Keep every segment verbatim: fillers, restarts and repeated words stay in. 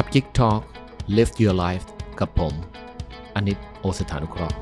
ครับ Gig Talk Live Your Life กับผมอนิต โอสถานุเคราะห์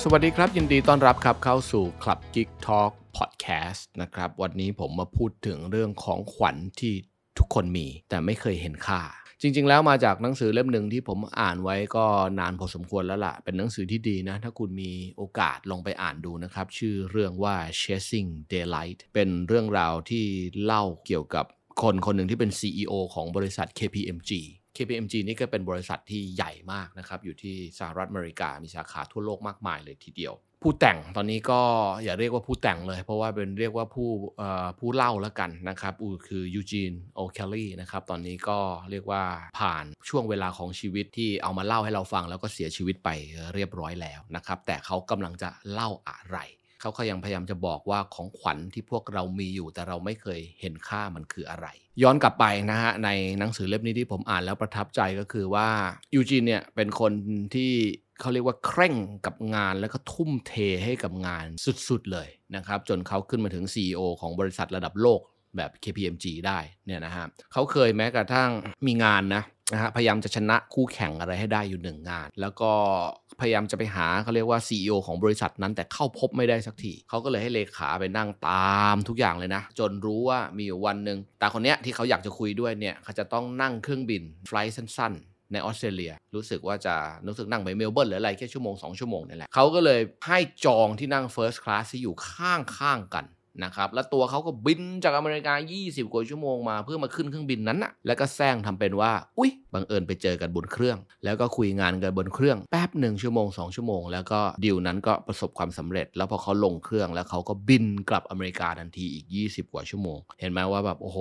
สวัสดีครับยินดีต้อนรับครับเข้าสู่ Club Gig Talk Podcast นะครับวันนี้ผมมาพูดถึงเรื่องของขวัญที่ทุกคนมีแต่ไม่เคยเห็นค่าจริงๆแล้วมาจากหนังสือเล่มหนึ่งที่ผมอ่านไว้ก็นานพอสมควรแล้วล่ะเป็นหนังสือที่ดีนะถ้าคุณมีโอกาสลองไปอ่านดูนะครับชื่อเรื่องว่า Chasing Daylight เป็นเรื่องราวที่เล่าเกี่ยวกับคนคนหนึ่งที่เป็น ซี อี โอ ของบริษัท เค พี เอ็ม จี เค พี เอ็ม จี นี่ก็เป็นบริษัทที่ใหญ่มากนะครับอยู่ที่สหรัฐอเมริกามีสาขาทั่วโลกมากมายเลยทีเดียวผู้แต่งตอนนี้ก็อย่าเรียกว่าผู้แต่งเลยเพราะว่าเป็นเรียกว่าผู้เอ่อผู้เล่าแล้วกันนะครับอูคือยูจีนโอแคลลี่นะครับตอนนี้ก็เรียกว่าผ่านช่วงเวลาของชีวิตที่เอามาเล่าให้เราฟังแล้วก็เสียชีวิตไปเรียบร้อยแล้วนะครับแต่เขากำลังจะเล่าอะไรเขาก็ยังพยายามจะบอกว่าของขวัญที่พวกเรามีอยู่แต่เราไม่เคยเห็นค่ามันคืออะไรย้อนกลับไปนะฮะในหนังสือเล่มนี้ที่ผมอ่านแล้วประทับใจก็คือว่ายูจีนเนี่ยเป็นคนที่เขาเรียกว่าเคร่งกับงานแล้วก็ทุ่มเทให้กับงานสุดๆเลยนะครับจนเขาขึ้นมาถึง ซี อี โอ ของบริษัทระดับโลกแบบ เค พี เอ็ม จี ได้เนี่ยนะฮะเขาเคยแม้กระทั่งมีงานนะนะฮะพยายามจะชนะคู่แข่งอะไรให้ได้อยู่หนึ่งงานแล้วก็พยายามจะไปหาเขาเรียกว่า ซี อี โอ ของบริษัทนั้นแต่เข้าพบไม่ได้สักทีเขาก็เลยให้เลขาไปนั่งตามทุกอย่างเลยนะจนรู้ว่ามีอยู่วันนึงตาคนเนี้ยที่เขาอยากจะคุยด้วยเนี่ยเขาจะต้องนั่งเครื่องบินไฟลท์สั้นๆในออสเตรเลียรู้สึกว่าจะรู้สึกนั่งไปเมลเบิร์นหรืออะไรแค่ชั่วโมงสองชั่วโมงนี่แหละเขาก็เลยให้จองที่นั่ง First Class ที่อยู่ข้างๆกันนะครับแล้วตัวเขาก็บินจากอเมริกายี่สิบกว่าชั่วโมงมาเพื่อมาขึ้นเครื่องบินนั้นน่ะแล้วก็แซงทำเป็นว่าอุ๊ยบังเอิญไปเจอกันบนเครื่องแล้วก็คุยงานกันบนเครื่องแป๊บหนึ่งชั่วโมงสองชั่วโมงแล้วก็ดีลนั้นก็ประสบความสำเร็จแล้วพอเขาลงเครื่องแล้วเขาก็บินกลับอเมริกาทันทีอีกยี่สิบกว่าชั่วโมงเห็นไหมว่าแบบโอ้โห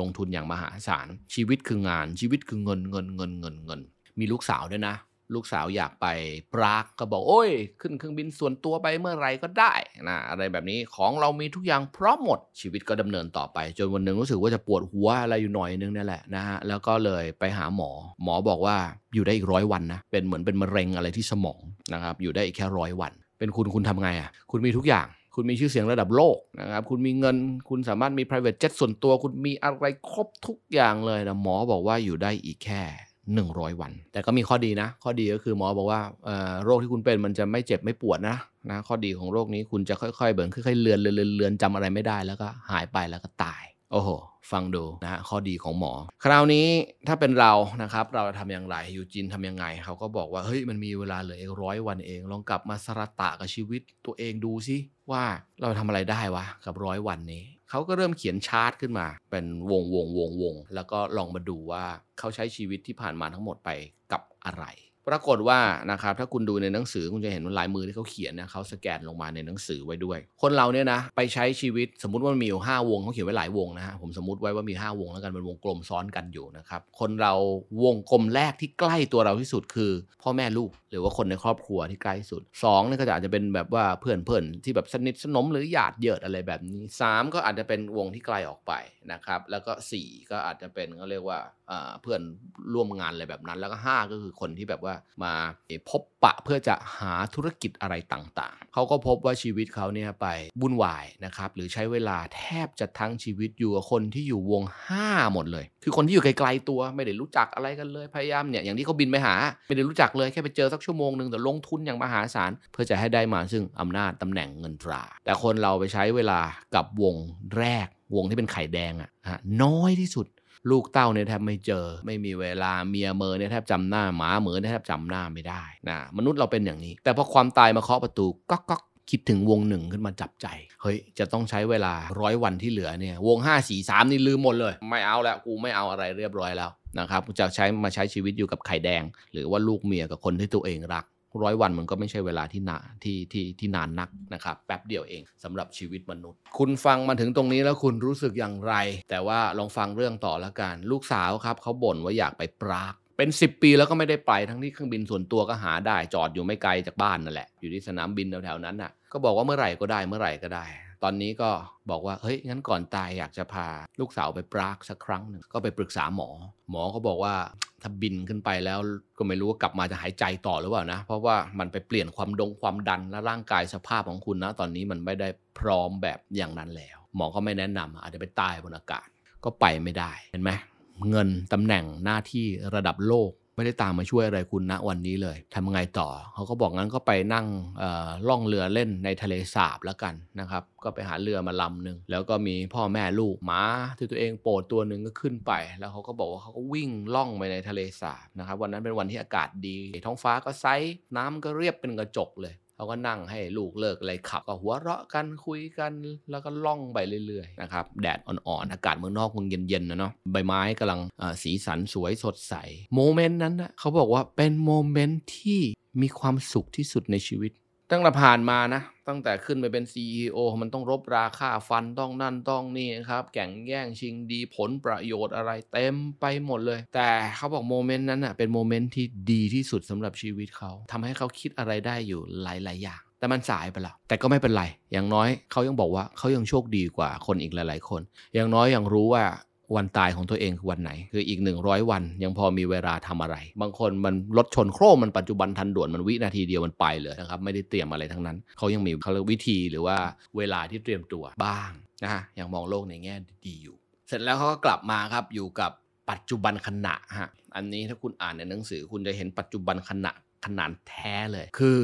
ลงทุนอย่างมหาศาลชีวิตคืองานชีวิตคือเงินเงินเงินเงินเงินมีลูกสาวด้วยนะลูกสาวอยากไปปรากก็บอกโอ้ยขึ้นเครื่องบินส่วนตัวไปเมื่อไรก็ได้นะอะไรแบบนี้ของเรามีทุกอย่างพร้อมหมดชีวิตก็ดำเนินต่อไปจนวันหนึ่งรู้สึกว่าจะปวดหัวอะไรอยู่หน่อยนึงนั่นแหละนะฮะแล้วก็เลยไปหาหมอหมอบอกว่าอยู่ได้อีกร้อยวันนะเป็นเหมือนเป็นมะเร็งอะไรที่สมองนะครับอยู่ได้อีกแค่ร้อยวันเป็นคุณคุณทำไงอ่ะคุณมีทุกอย่างคุณมีชื่อเสียงระดับโลกนะครับคุณมีเงินคุณสามารถมี private jet ส่วนตัวคุณมีอะไรครบทุกอย่างเลยนะหมอบอกว่าอยู่ได้อีกแค่หนึ่งร้อยวันแต่ก็มีข้อดีนะข้อดีก็คือหมอบอกว่าเอ่อโรคที่คุณเป็นมันจะไม่เจ็บไม่ปวดนะนะข้อดีของโรคนี้คุณจะค่อยๆเบิ่งค่อยๆเลือนเลือนเลือนจำอะไรไม่ได้แล้วก็หายไปแล้วก็ตายโอ้โหฟังดูนะข้อดีของหมอคราวนี้ถ้าเป็นเรานะครับเราทำอย่างไรยูจินทำยังไงเขาก็บอกว่าเฮ้ยมันมีเวลาเหลืออีกร้อยวันเองลองกลับมาสระตะกับชีวิตตัวเองดูสิว่าเราทำอะไรได้วะกับร้อยวันนี้เขาก็เริ่มเขียนชาร์ตขึ้นมาเป็นวงวงวงวงแล้วก็ลองมาดูว่าเขาใช้ชีวิตที่ผ่านมาทั้งหมดไปกับอะไรปรากฏว่านะครับถ้าคุณดูในหนังสือคุณจะเห็นว่าลายมือที่เขาเขียนนะเขาสแกนลงมาในหนังสือไว้ด้วยคนเราเนี่ยนะไปใช้ชีวิตสมมุติว่ามันมีอยู่ห้าวงเขาเขียนไว้หลายวงนะฮะผมสมมุติไว้ว่ามีห้าวงแล้วกันเป็นวงกลมซ้อนกันอยู่นะครับคนเราวงกลมแรกที่ใกล้ตัวเราที่สุดคือพ่อแม่ลูกหรือว่าคนในครอบครัวที่ใกล้สุดสองนี่ก็อาจจะเป็นแบบว่าเพื่อนๆที่แบบสนิทสนมหรือญาติเยิดอะไรแบบนี้สามก็อาจจะเป็นวงที่ไกลออกไปนะครับแล้วก็สี่ก็อาจจะเป็นเค้าเรียกว่าเอ่อเพื่อนร่วมงานอะไรแบบนั้นแล้วก็ห้าก็คือคนที่แบบว่ามาพบปะเพื่อจะหาธุรกิจอะไรต่างๆเขาก็พบว่าชีวิตเขาเนี่ยไปวุ่นวายนะครับหรือใช้เวลาแทบจะทั้งชีวิตอยู่กับคนที่อยู่วงห้าหมดเลยคือคนที่อยู่ไกลๆตัวไม่ได้รู้จักอะไรกันเลยพยายามเนี่ยอย่างที่เขาบินไปหาไม่ได้รู้จักเลยแค่ไปเจอสักชั่วโมงนึงแต่ลงทุนอย่างมหาศาลเพื่อจะให้ได้มาซึ่งอำนาจตำแหน่งเงินตราแต่คนเราไปใช้เวลากับวงแรกวงที่เป็นไข่แดงอ่ะน้อยที่สุดลูกเต้าเนี่ยแทบไม่เจอไม่มีเวลาเมียเมอเนี่ยแทบจำหน้าหมาเหมือเนี่ยแทบจำหน้าไม่ได้นะมนุษย์เราเป็นอย่างนี้แต่พอความตายมาเคาะประตูก๊อกๆคิดถึงวงหนึ่งขึ้นมาจับใจเฮ้ยจะต้องใช้เวลาร้อยวันที่เหลือเนี่ยวงห้า สี่ สามนี่ลืมหมดเลยไม่เอาแล้วกูไม่เอาอะไรเรียบร้อยแล้วนะครับจะใช้มาใช้ชีวิตอยู่กับไข่แดงหรือว่าลูกเมียกับคนที่ตัวเองรักร้อยวันมันก็ไม่ใช่เวลาที่นานที่ที่ที่นานนักนะครับแป๊บเดียวเองสำหรับชีวิตมนุษย์คุณฟังมาถึงตรงนี้แล้วคุณรู้สึกอย่างไรแต่ว่าลองฟังเรื่องต่อละกันลูกสาวครับเขาบ่นว่าอยากไปปรากเป็นสิบปีแล้วก็ไม่ได้ไปทั้งที่เครื่องบินส่วนตัวก็หาได้จอดอยู่ไม่ไกลจากบ้านนั่นแหละอยู่ที่สนามบินแถวๆนั้นน่ะก็บอกว่าเมื่อไหร่ก็ได้เมื่อไหร่ก็ได้ตอนนี้ก็บอกว่าเฮ้ยงั้นก่อนตายอยากจะพาลูกสาวไปปรากสักครั้งนึงก็ไปปรึกษาหมอหมอก็บอกว่าถ้าบินขึ้นไปแล้วก็ไม่รู้ว่ากลับมาจะหายใจต่อหรือเปล่านะเพราะว่ามันไปเปลี่ยนความดงความดันและร่างกายสภาพของคุณนะตอนนี้มันไม่ได้พร้อมแบบอย่างนั้นแล้วหมอก็ไม่แนะนำอาจจะไปตายบนอากาศก็ไปไม่ได้เห็นไหม เงินตำแหน่งหน้าที่ระดับโลกไม่ได้ตามมาช่วยอะไรคุณณวันนี้เลยทำไงต่อเขาก็บอกงั้นก็ไปนั่งล่องเรือเล่นในทะเลสาบแล้วกันนะครับก็ไปหาเรือมาลำหนึ่งแล้วก็มีพ่อแม่ลูกหมาที่ตัวเองโปรดตัวหนึ่งก็ขึ้นไปแล้วเขาก็บอกว่าเขาก็วิ่งล่องไปในทะเลสาบนะครับวันนั้นเป็นวันที่อากาศดีท้องฟ้าก็ใสน้ำก็เรียบเป็นกระจกเลยเขาก็นั่งให้ลูกเลิกอะไรขับก็หัวเราะกันคุยกันแล้วก็ล่องไปเรื่อยๆนะครับแดดอ่อนๆอากาศเมืองนอกเมืองเย็นๆนะเนาะใบไม้กำลังสีสันสวยสดใสโมเมนต์นั้นนะเขาบอกว่าเป็นโมเมนต์ที่มีความสุขที่สุดในชีวิตตั้งแต่ผ่านมานะตั้งแต่ขึ้นไปเป็น ซี อี โอ มันต้องรบราค่าฟันต้องนั่นต้องนี่นะครับแข่งแย่งชิงดีผลประโยชน์อะไรเต็มไปหมดเลยแต่เขาบอกโมเมนต์นั้นอ่ะเป็นโมเมนต์ที่ดีที่สุดสำหรับชีวิตเขาทำให้เขาคิดอะไรได้อยู่หลายๆอย่างแต่มันสายไปแล้วแต่ก็ไม่เป็นไรอย่างน้อยเขายังบอกว่าเขายังโชคดีกว่าคนอีกหลายๆคนอย่างน้อยยังรู้ว่าวันตายของตัวเองคือวันไหนคืออีกหนึ่งร้อยวันยังพอมีเวลาทำอะไรบางคนมันรถชนโครมมันปัจจุบันทันด่วนมันวินาทีเดียวมันไปเลยนะครับไม่ได้เตรียมอะไรทั้งนั้นเขายังมีเขาเรียกวิธีหรือว่าเวลาที่เตรียมตัวบ้างนะฮะยังมองโลกในแง่ดีอยู่เสร็จแล้วเขาก็กลับมาครับอยู่กับปัจจุบันขณะฮะอันนี้ถ้าคุณอ่านในหนังสือคุณจะเห็นปัจจุบันขณะขนาดแท้เลยคือ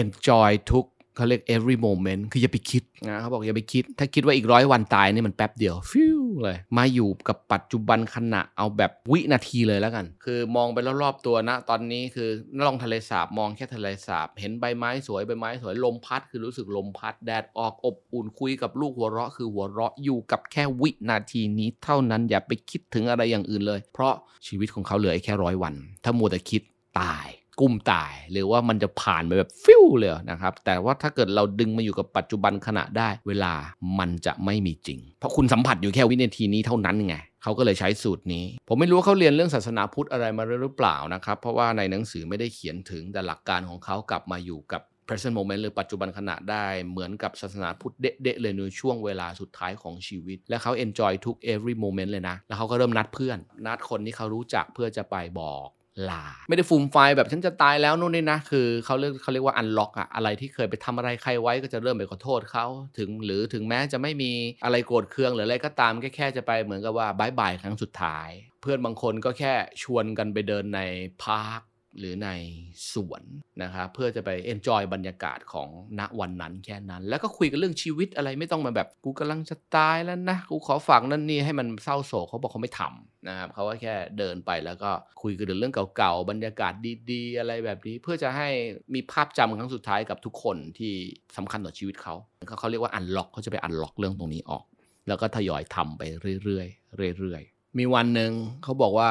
enjoy ทุกเขาเรียก every moment คืออย่าไปคิดนะเขาบอกอย่าไปคิดถ้าคิดว่าอีกร้อยวันตายนี่มันแป๊บเดียวฟิวเลยมาอยู่กับปัจจุบันขณะเอาแบบวินาทีเลยแล้วกันคือมองไปรอบๆตัวนะตอนนี้คือล่องทะเลสาบมองแค่ทะเลสาบเห็นใบไม้สวยใบไม้สวยลมพัดคือรู้สึกลมพัดแดดออกอบอุ่นคุยกับลูกหัวเราะคือหัวเราะอยู่กับแค่วินาทีนี้เท่านั้นอย่าไปคิดถึงอะไรอย่างอื่นเลยเพราะชีวิตของเขาเหลือแค่ร้อยวันถ้ามัวแต่คิดตายกุ้มตายหรือว่ามันจะผ่านไปแบบฟิวเลยนะครับแต่ว่าถ้าเกิดเราดึงมาอยู่กับปัจจุบันขณะได้เวลามันจะไม่มีจริงเพราะคุณสัมผัสอยู่แค่วินาทีนี้เท่านั้นไงเขาก็เลยใช้สูตรนี้ผมไม่รู้ว่าเขาเรียนเรื่องศาสนาพุทธอะไรมาหรือเปล่านะครับเพราะว่าในหนังสือไม่ได้เขียนถึงแต่หลักการของเขากลับมาอยู่กับ present moment หรือปัจจุบันขณะได้เหมือนกับศาสนาพุทธเด๊ะๆเลยในช่วงเวลาสุดท้ายของชีวิตและเขา enjoy ทุก every moment เลยนะแล้วเขาก็เริ่มนัดเพื่อนนัดคนที่เขารู้จักเพื่อจะไปบอกลาไม่ได้ฟูมไฟแบบฉันจะตายแล้วนู่นนี่นะคือเขาเรียกเขาเรียกว่าอันล็อกอะอะไรที่เคยไปทำอะไรใครไว้ก็จะเริ่มไปขอโทษเขาถึงหรือถึงแม้จะไม่มีอะไรโกรธเคืองหรืออะไรก็ตามแค่แค่จะไปเหมือนกับว่าบายบายครั้งสุดท้ายเพื่อนบางคนก็แค่ชวนกันไปเดินในพาร์คหรือในสวนนะคะเพื่อจะไปเอนจอยบรรยากาศของณวันนั้นแค่นั้นแล้วก็คุยกันเรื่องชีวิตอะไรไม่ต้องมาแบบกูกำลังจะตายแล้วนะกูขอฝากนั่นนี่ให้มันเศร้าโศกเขาบอกเขาไม่ทำนะครับเขาก็แค่เดินไปแล้วก็คุยกันเรื่องเก่าๆบรรยากาศดีๆอะไรแบบนี้เพื่อจะให้มีภาพจำครั้งสุดท้ายกับทุกคนที่สำคัญต่อชีวิตเขาเขาเรียกว่าอันล็อกเขาจะไปอันล็อกเรื่องตรงนี้ออกแล้วก็ทยอยทำไปเรื่อยๆเรื่อยๆมีวันหนึ่งเขาบอกว่า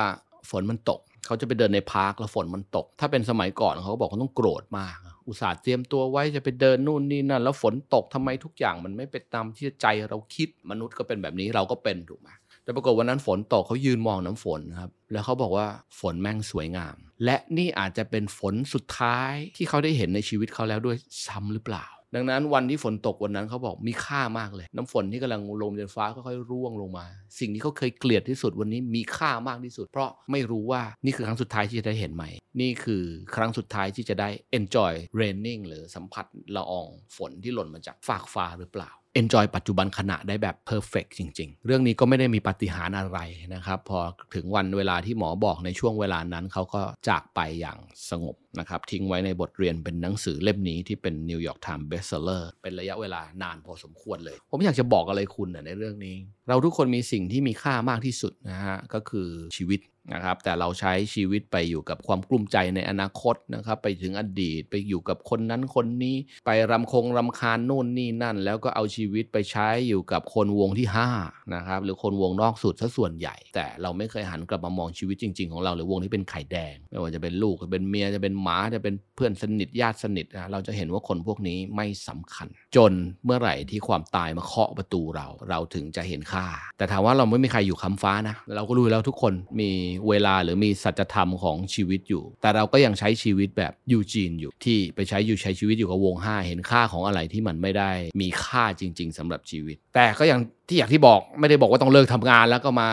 ฝนมันตกเขาจะไปเดินในพาร์คแล้วฝนมันตกถ้าเป็นสมัยก่อนเขาบอกเขาต้องโกรธมากอุตส่าห์เตรียมตัวไว้จะไปเดินนู่นนี่นั่นแล้วฝนตกทำไมทุกอย่างมันไม่เป็นตามที่ใจเราคิดมนุษย์ก็เป็นแบบนี้เราก็เป็นถูกไหมแต่ปรากฏวันนั้นฝนตกเขายืนมองน้ำฝนครับแล้วเขาบอกว่าฝนแม่งสวยงามและนี่อาจจะเป็นฝนสุดท้ายที่เขาได้เห็นในชีวิตเขาแล้วด้วยซ้ำหรือเปล่าดังนั้นวันที่ฝนตกวันนั้นเขาบอกมีค่ามากเลยน้ำฝนที่กำลังลงจากฟ้าค่อยๆร่วงลงมาสิ่งที่เขาเคยเกลียดที่สุดวันนี้มีค่ามากที่สุดเพราะไม่รู้ว่านี่คือครั้งสุดท้ายที่จะได้เห็นไหมนี่คือครั้งสุดท้ายที่จะได้ enjoy raining หรือสัมผัสละอองฝนที่หล่นมาจากฟากฟ้าหรือเปล่า enjoy ปัจจุบันขณะได้แบบ perfect จริงๆเรื่องนี้ก็ไม่ได้มีปาฏิหาริย์อะไรนะครับพอถึงวันเวลาที่หมอบอกในช่วงเวลานั้นเขาก็จากไปอย่างสงบนะครับทิ้งไว้ในบทเรียนเป็นหนังสือเล่มนี้ที่เป็น New York Times Bestseller เป็นระยะเวลานานพอสมควรเลยผมอยากจะบอกอะไรคุณในเรื่องนี้เราทุกคนมีสิ่งที่มีค่ามากที่สุดนะฮะก็คือชีวิตนะครับแต่เราใช้ชีวิตไปอยู่กับความกลุ้มใจในอนาคตนะครับไปถึงอดีตไปอยู่กับคนนั้นคนนี้ไปรำคงรำคาญโน่นนี่นั่นแล้วก็เอาชีวิตไปใช้อยู่กับคนวงที่ห้านะครับหรือคนวงนอกสุดซะส่วนใหญ่แต่เราไม่เคยหันกลับมามองชีวิตจริงๆของเราหรือวงที่เป็นไข่แดงไม่ว่าจะเป็นลูกจะเป็นเมียจะเป็นหมาจะเป็นเพื่อนสนิทญาติสนิทนะเราจะเห็นว่าคนพวกนี้ไม่สำคัญจนเมื่อไหร่ที่ความตายมาเคาะประตูเราเราถึงจะเห็นค่าแต่ถามว่าเราไม่มีใครอยู่ค้ำฟ้านะเราก็รู้แล้วทุกคนมีเวลาหรือมีสัจธรรมของชีวิตอยู่แต่เราก็ยังใช้ชีวิตแบบยูจีนอยู่ที่ไปใช้อยู่ใช้ชีวิตอยู่กับวงห้าเห็นค่าของอะไรที่มันไม่ได้มีค่าจริงๆสำหรับชีวิตแต่ก็อย่างที่อยากที่บอกไม่ได้บอกว่าต้องเลิกทำงานแล้วก็มา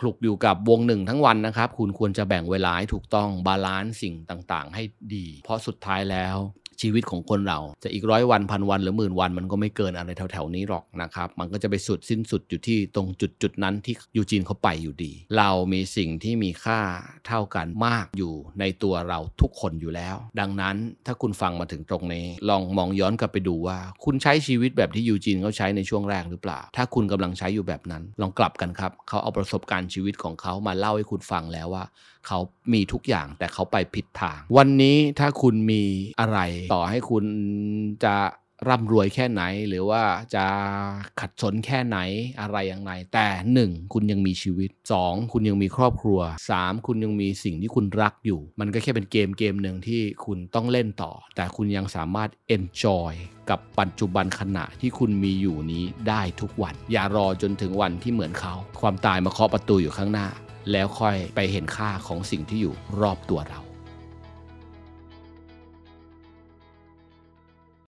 คลุกอยู่กับวงหนึ่งทั้งวันนะครับคุณควรจะแบ่งเวลาให้ถูกต้องบาลานซ์สิ่งต่างๆให้ดีเพราะสุดท้ายแล้ว ชีวิตของคนเราจะอีกร้อยวันพันวันหรือหมื่นวันมันก็ไม่เกินอะไรแถวๆนี้หรอกนะครับมันก็จะไปสุดสิ้นสุดอยู่ที่ตรงจุดๆนั้นที่ยูจีนเขาไปอยู่ดีเรามีสิ่งที่มีค่าเท่ากันมากอยู่ในตัวเราทุกคนอยู่แล้วดังนั้นถ้าคุณฟังมาถึงตรงนี้ลองมองย้อนกลับไปดูว่าคุณใช้ชีวิตแบบที่ยูจีนเขาใช้ในช่วงแรกหรือเปล่าถ้าคุณกำลังใช้อยู่แบบนั้นลองกลับกันครับเขาเอาประสบการณ์ชีวิตของเขามาเล่าให้คุณฟังแล้วว่าเขามีทุกอย่างแต่เขาไปผิดทางวันนี้ถ้าคุณมีอะไรต่อให้คุณจะร่ำรวยแค่ไหนหรือว่าจะขัดสนแค่ไหนอะไรอย่างไรแต่หนึ่งคุณยังมีชีวิตสองคุณยังมีครอบครัวสามคุณยังมีสิ่งที่คุณรักอยู่มันก็แค่เป็นเกมเกมหนึ่งที่คุณต้องเล่นต่อแต่คุณยังสามารถ enjoy กับปัจจุบันขณะที่คุณมีอยู่นี้ได้ทุกวันอย่ารอจนถึงวันที่เหมือนเขาความตายมาเคาะประตูอยู่ข้างหน้าแล้วค่อยไปเห็นค่าของสิ่งที่อยู่รอบตัวเรา